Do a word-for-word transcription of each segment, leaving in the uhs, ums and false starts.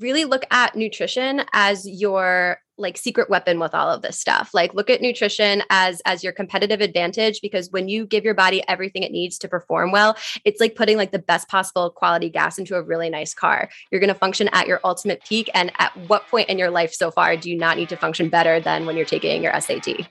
really look at nutrition as your like secret weapon with all of this stuff. Like look at nutrition as, as your competitive advantage, because when you give your body everything it needs to perform well, it's like putting like the best possible quality gas into a really nice car. You're going to function at your ultimate peak. And at what point in your life so far do you not need to function better than when you're taking your S A T?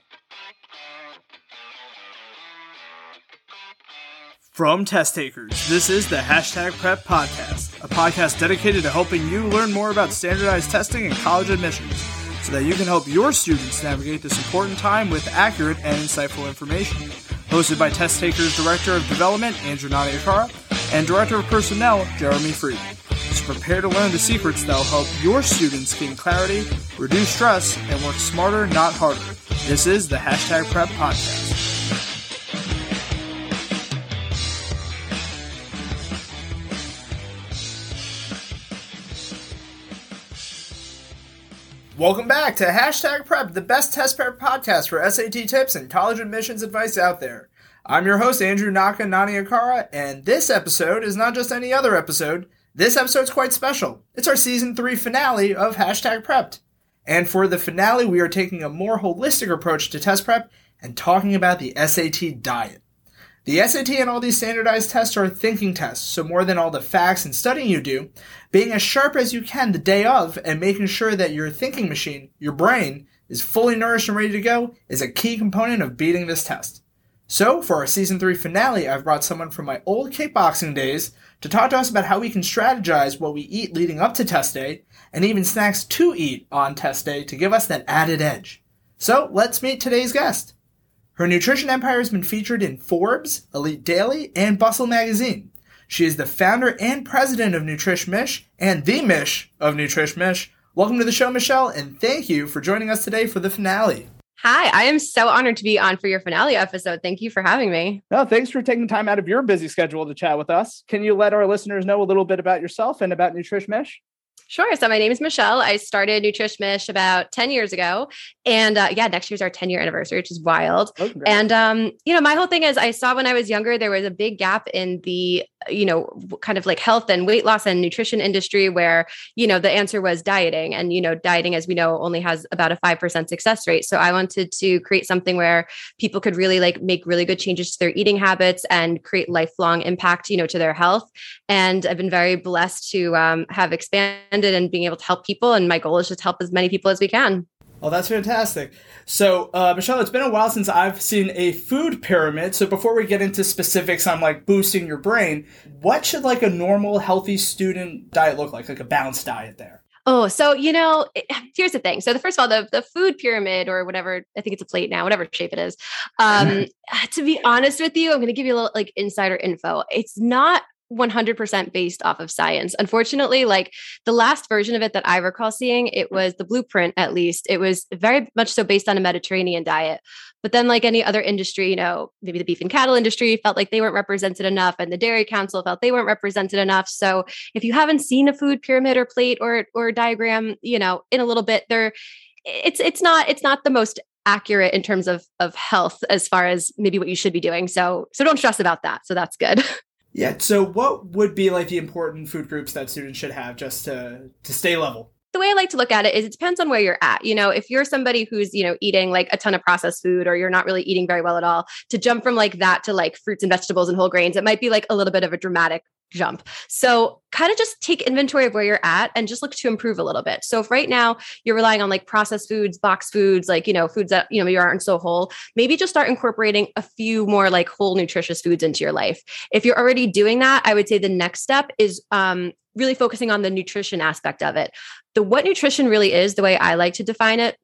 From Test Takers, this is the Hashtag Prep Podcast, a podcast dedicated to helping you learn more about standardized testing and college admissions so that you can help your students navigate this important time with accurate and insightful information. Hosted by Test Takers Director of Development, Andrew Nadia Car, and Director of Personnel, Jeremy Freed. So prepare to learn the secrets that will help your students gain clarity, reduce stress, and work smarter, not harder. This is the Hashtag Prep Podcast. Welcome back to Hashtag Prep, the best test prep podcast for S A T tips and college admissions advice out there. I'm your host, Andrew Nadia Car, and this episode is not just any other episode. This episode's quite special. It's our season three finale of Hashtag Prepped. And for the finale, we are taking a more holistic approach to test prep and talking about the S A T diet. The S A T and all these standardized tests are thinking tests, so more than all the facts and studying you do, being as sharp as you can the day of and making sure that your thinking machine, your brain, is fully nourished and ready to go is a key component of beating this test. So, for our Season three finale, I've brought someone from my old kickboxing days to talk to us about how we can strategize what we eat leading up to test day, and even snacks to eat on test day to give us that added edge. So, let's meet today's guest. Her nutrition empire has been featured in Forbes, Elite Daily, and Bustle Magazine. She is the founder and president of Nutrish Mish and the Mish of Nutrish Mish. Welcome to the show, Michelle, and thank you for joining us today for the finale. Hi, I am so honored to be on for your finale episode. Thank you for having me. No, thanks for taking time out of your busy schedule to chat with us. Can you let our listeners know a little bit about yourself and about Nutrish Mish? Sure. So my name is Michelle. I started Nutrish Mish about ten years ago. And uh, yeah, next year's our ten year anniversary, which is wild. Oh, and, um, you know, my whole thing is I saw when I was younger, there was a big gap in the, you know, kind of like health and weight loss and nutrition industry where, you know, the answer was dieting. And, you know, dieting, as we know, only has about a five percent success rate. So I wanted to create something where people could really like make really good changes to their eating habits and create lifelong impact, you know, to their health. And I've been very blessed to um, have expanded and being able to help people. And my goal is just to help as many people as we can. Oh, that's fantastic. So, uh, Michelle, it's been a while since I've seen a food pyramid. So before we get into specifics on like boosting your brain, what should like a normal healthy student diet look like, like a balanced diet there? Oh, so, you know, it, here's the thing. So the first of all, the, the food pyramid or whatever, I think it's a plate now, whatever shape it is. Um, mm-hmm. To be honest with you, I'm going to give you a little like insider info. It's not one hundred percent based off of science. Unfortunately, like the last version of it that I recall seeing, it was the blueprint, at least. It was very much so based on a Mediterranean diet. But then like any other industry, you know, maybe the beef and cattle industry felt like they weren't represented enough. And the Dairy Council felt they weren't represented enough. So if you haven't seen a food pyramid or plate or or diagram, you know, in a little bit, they're it's it's not it's not the most accurate in terms of of health as far as maybe what you should be doing. So so don't stress about that. So that's good. Yeah. So what would be like the important food groups that students should have just to, to stay level? The way I like to look at it is it depends on where you're at. You know, if you're somebody who's, you know, eating like a ton of processed food or you're not really eating very well at all, to jump from like that to like fruits and vegetables and whole grains, it might be like a little bit of a dramatic jump. So kind of just take inventory of where you're at and just look to improve a little bit. So if right now you're relying on like processed foods, boxed foods, like, you know, foods that, you know, you aren't so whole, maybe just start incorporating a few more like whole nutritious foods into your life. If you're already doing that, I would say the next step is um, really focusing on the nutrition aspect of it. The what nutrition really is, the way I like to define it,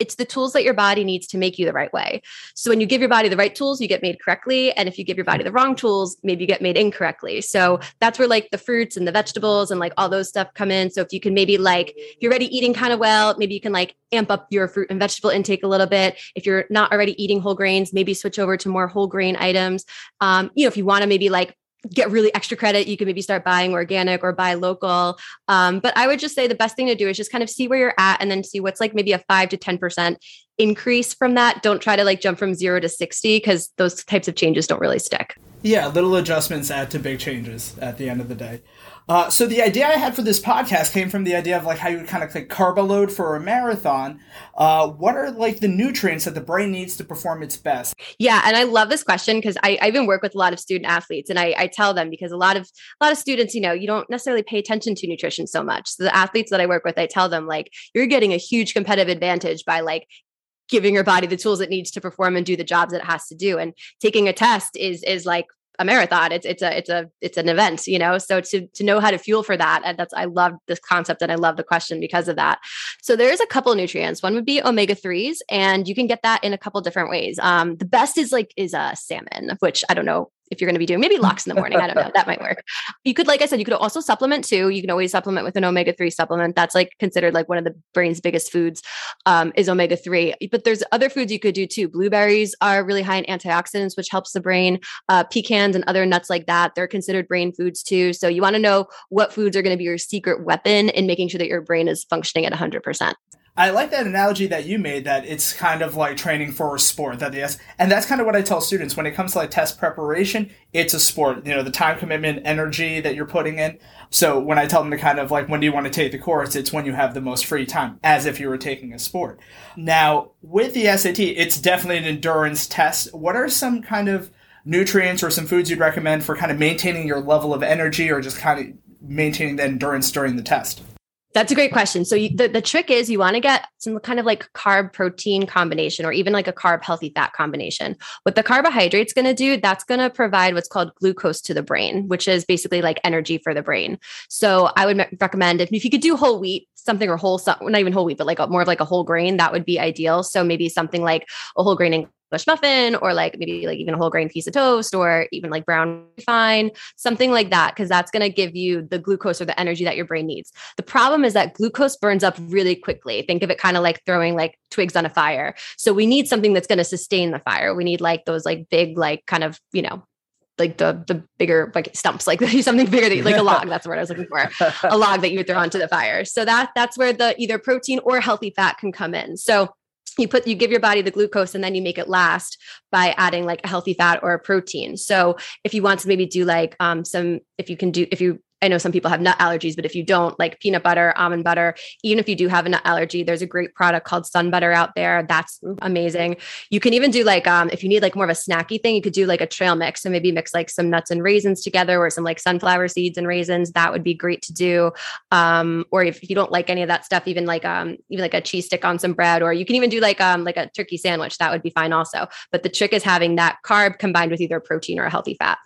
it's the tools that your body needs to make you the right way. So when you give your body the right tools, you get made correctly. And if you give your body the wrong tools, maybe you get made incorrectly. So that's where like the fruits and the vegetables and like all those stuff come in. So if you can maybe like, if you're already eating kind of well, maybe you can like amp up your fruit and vegetable intake a little bit. If you're not already eating whole grains, maybe switch over to more whole grain items. Um, you know, if you want to maybe like get really extra credit, you can maybe start buying organic or buy local. Um, but I would just say the best thing to do is just kind of see where you're at and then see what's like maybe a five to ten percent increase from that. Don't try to like jump from zero to sixty because those types of changes don't really stick. Yeah, little adjustments add to big changes at the end of the day. Uh, so the idea I had for this podcast came from the idea of like how you would kind of like carb load for a marathon. Uh, what are like the nutrients that the brain needs to perform its best? Yeah. And I love this question because I, I even work with a lot of student athletes, and I, I tell them, because a lot of, a lot of students, you know, you don't necessarily pay attention to nutrition so much. So the athletes that I work with, I tell them like, you're getting a huge competitive advantage by like giving your body the tools it needs to perform and do the jobs that it has to do. And taking a test is, is like a marathon. It's, it's a, it's a, it's an event, you know? So to, to know how to fuel for that. And that's, I love this concept and I love the question because of that. So there's a couple of nutrients. One would be omega threes, and you can get that in a couple different ways. Um, the best is like, is a uh, salmon, which I don't know if you're going to be doing, maybe lox in the morning. I don't know. That might work. You could, like I said, you could also supplement too. You can always supplement with an omega three supplement. That's like considered like one of the brain's biggest foods, um, is omega three, but there's other foods you could do too. Blueberries are really high in antioxidants, which helps the brain. Uh, pecans and other nuts like that, they're considered brain foods too. So you want to know what foods are going to be your secret weapon in making sure that your brain is functioning at one hundred percent. I like that analogy that you made, that it's kind of like training for a sport. That yes, and that's kind of what I tell students when it comes to like test preparation. It's a sport, you know, the time commitment, energy that you're putting in. So when I tell them to kind of like, when do you want to take the course? It's when you have the most free time, as if you were taking a sport. Now with the S A T, it's definitely an endurance test. What are some kind of nutrients or some foods you'd recommend for kind of maintaining your level of energy or just kind of maintaining the endurance during the test? That's a great question. So you, the, the trick is you want to get some kind of like carb protein combination, or even like a carb healthy fat combination. What the carbohydrate's going to do, that's going to provide what's called glucose to the brain, which is basically like energy for the brain. So I would m- recommend if, if you could do whole wheat, something or whole, so, not even whole wheat, but like a, more of like a whole grain, that would be ideal. So maybe something like a whole grain English muffin, or like maybe like even a whole grain piece of toast, or even like brown fine, something like that, because that's going to give you the glucose or the energy that your brain needs. The problem is that glucose burns up really quickly. Think of it kind of like throwing like twigs on a fire. So we need something that's going to sustain the fire. We need like those like big, like kind of, you know, like the the bigger like stumps, like something bigger that you, like a log. That's what I was looking for, a log that you would throw onto the fire. So that that's where the either protein or healthy fat can come in. So you put, you give your body the glucose, and then you make it last by adding like a healthy fat or a protein. So if you want to maybe do like um, some, if you can do, if you, I know some people have nut allergies, but if you don't, like peanut butter, almond butter, even if you do have a nut allergy, there's a great product called Sun Butter out there. That's amazing. You can even do like, um, if you need like more of a snacky thing, you could do like a trail mix. So maybe mix like some nuts and raisins together, or some like sunflower seeds and raisins. That would be great to do. Um, or if you don't like any of that stuff, even like, um, even like a cheese stick on some bread, or you can even do like, um, like a turkey sandwich. That would be fine also. But the trick is having that carb combined with either protein or a healthy fat.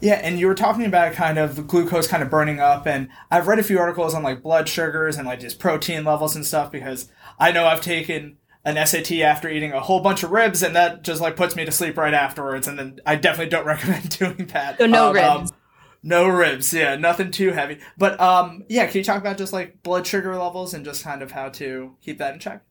Yeah, and you were talking about kind of glucose kind of burning up, and I've read a few articles on like blood sugars and like just protein levels and stuff, because I know I've taken an S A T after eating a whole bunch of ribs, and that just like puts me to sleep right afterwards, and then I definitely don't recommend doing that. So no um, ribs. Um, no ribs, yeah, nothing too heavy. But um, yeah, can you talk about just like blood sugar levels and just kind of how to keep that in check?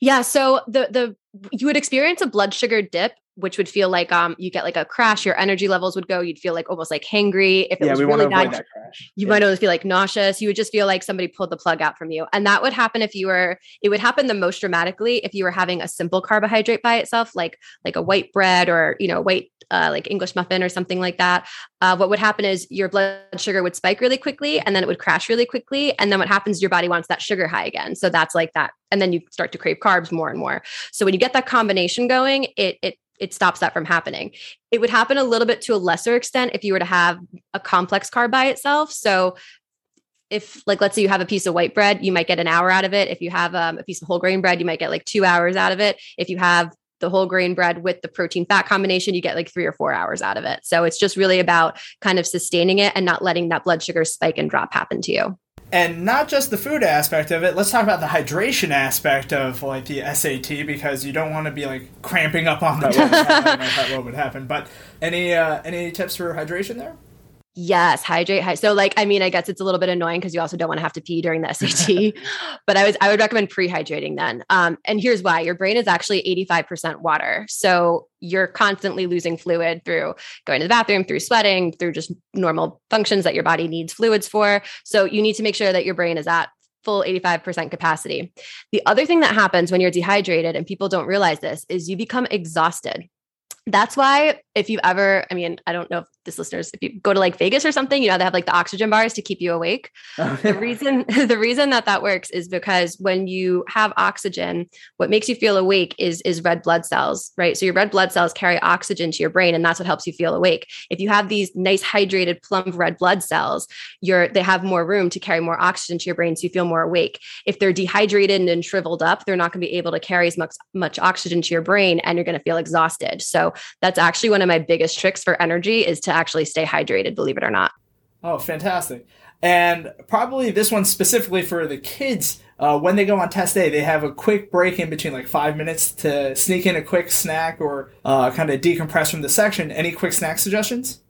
Yeah, so the the you would experience a blood sugar dip, which would feel like um you get like a crash, your energy levels would go, you'd feel like almost like hangry. If it yeah, was we really bad, that crash. you yeah. might only feel like nauseous. You would just feel like somebody pulled the plug out from you. And that would happen if you were, it would happen the most dramatically if you were having a simple carbohydrate by itself, like, like a white bread or, you know, white uh, like English muffin or something like that. Uh, what would happen is your blood sugar would spike really quickly, and then it would crash really quickly. And then what happens, your body wants that sugar high again. So that's like that. And then you start to crave carbs more and more. So when you get that combination going, it, it, it stops that from happening. It would happen a little bit to a lesser extent if you were to have a complex carb by itself. So if like, let's say you have a piece of white bread, you might get an hour out of it. If you have um, a piece of whole grain bread, you might get like two hours out of it. If you have the whole grain bread with the protein fat combination, you get like three or four hours out of it. So it's just really about kind of sustaining it and not letting that blood sugar spike and drop happen to you. And not just the food aspect of it, let's talk about the hydration aspect of like the S A T, because you don't want to be like cramping up on that. I don't know if that what would happen, but any uh, any tips for hydration there? Yes, hydrate. Hi- so like, I mean, I guess it's a little bit annoying because you also don't want to have to pee during the S A T, but I was, I would recommend prehydrating then. Um, and here's why. Your brain is actually eighty-five percent water. So you're constantly losing fluid through going to the bathroom, through sweating, through just normal functions that your body needs fluids for. So you need to make sure that your brain is at full eighty-five percent capacity. The other thing that happens when you're dehydrated, and people don't realize this, is you become exhausted. That's why if you've ever, I mean, I don't know if this listeners, if you go to like Vegas or something, you know, they have like the oxygen bars to keep you awake. Oh, yeah. The reason, the reason that that works is because when you have oxygen, what makes you feel awake is, is red blood cells, right? So your red blood cells carry oxygen to your brain, and that's what helps you feel awake. If you have these nice hydrated, plump red blood cells, you're, they have more room to carry more oxygen to your brain. So you feel more awake. If they're dehydrated and, and shriveled up, they're not going to be able to carry as much, much oxygen to your brain, and you're going to feel exhausted. So that's actually one of my biggest tricks for energy, is to actually stay hydrated, believe it or not. Oh, fantastic. And probably this one specifically for the kids, uh, when they go on test day, they have a quick break in between, like five minutes to sneak in a quick snack or uh, kind of decompress from the section. Any quick snack suggestions?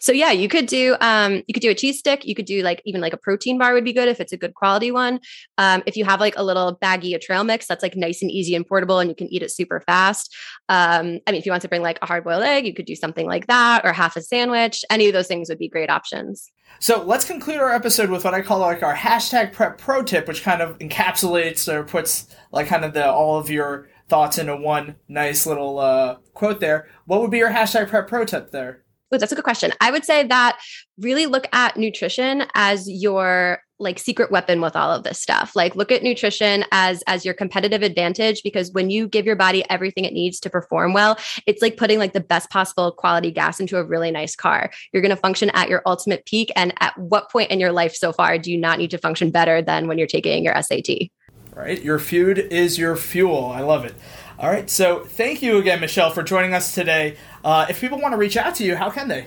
So yeah, you could do, um, you could do a cheese stick. You could do like, even like a protein bar would be good if it's a good quality one. Um, if you have like a little baggie of trail mix, that's like nice and easy and portable, and you can eat it super fast. Um, I mean, if you want to bring like a hard boiled egg, you could do something like that, or half a sandwich. Any of those things would be great options. So let's conclude our episode with what I call like our hashtag prep pro tip, which kind of encapsulates or puts like kind of the, all of your thoughts into one nice little, uh, quote there. What would be your hashtag prep pro tip there? Oh, that's a good question. I would say that really look at nutrition as your like secret weapon with all of this stuff. Like look at nutrition as, as your competitive advantage, because when you give your body everything it needs to perform well, it's like putting like the best possible quality gas into a really nice car. You're going to function at your ultimate peak. And at what point in your life so far do you not need to function better than when you're taking your S A T? Right. Your food is your fuel. I love it. All right. So thank you again, Michelle, for joining us today. Uh, if people want to reach out to you, how can they?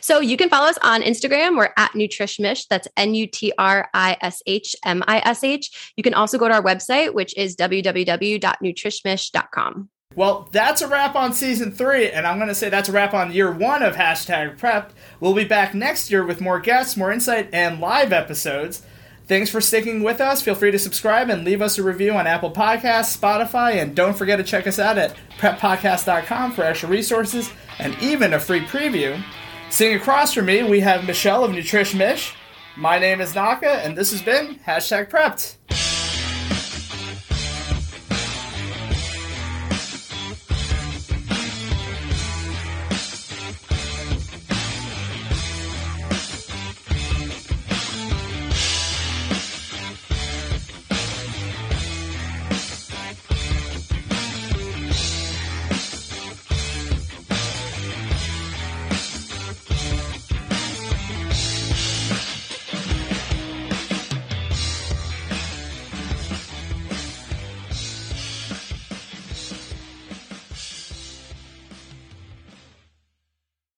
So you can follow us on Instagram. We're at Nutrish Mish. That's N U T R I S H M I S H. You can also go to our website, which is w w w dot nutrish mish dot com. Well, that's a wrap on season three. And I'm going to say that's a wrap on year one of Hashtag Prepped. We'll be back next year with more guests, more insight, and live episodes. Thanks for sticking with us. Feel free to subscribe and leave us a review on Apple Podcasts, Spotify, and don't forget to check us out at prep podcast dot com for extra resources and even a free preview. Sitting across from me, we have Michelle of Nutrish Mish. My name is Naka, and this has been Hashtag Prepped.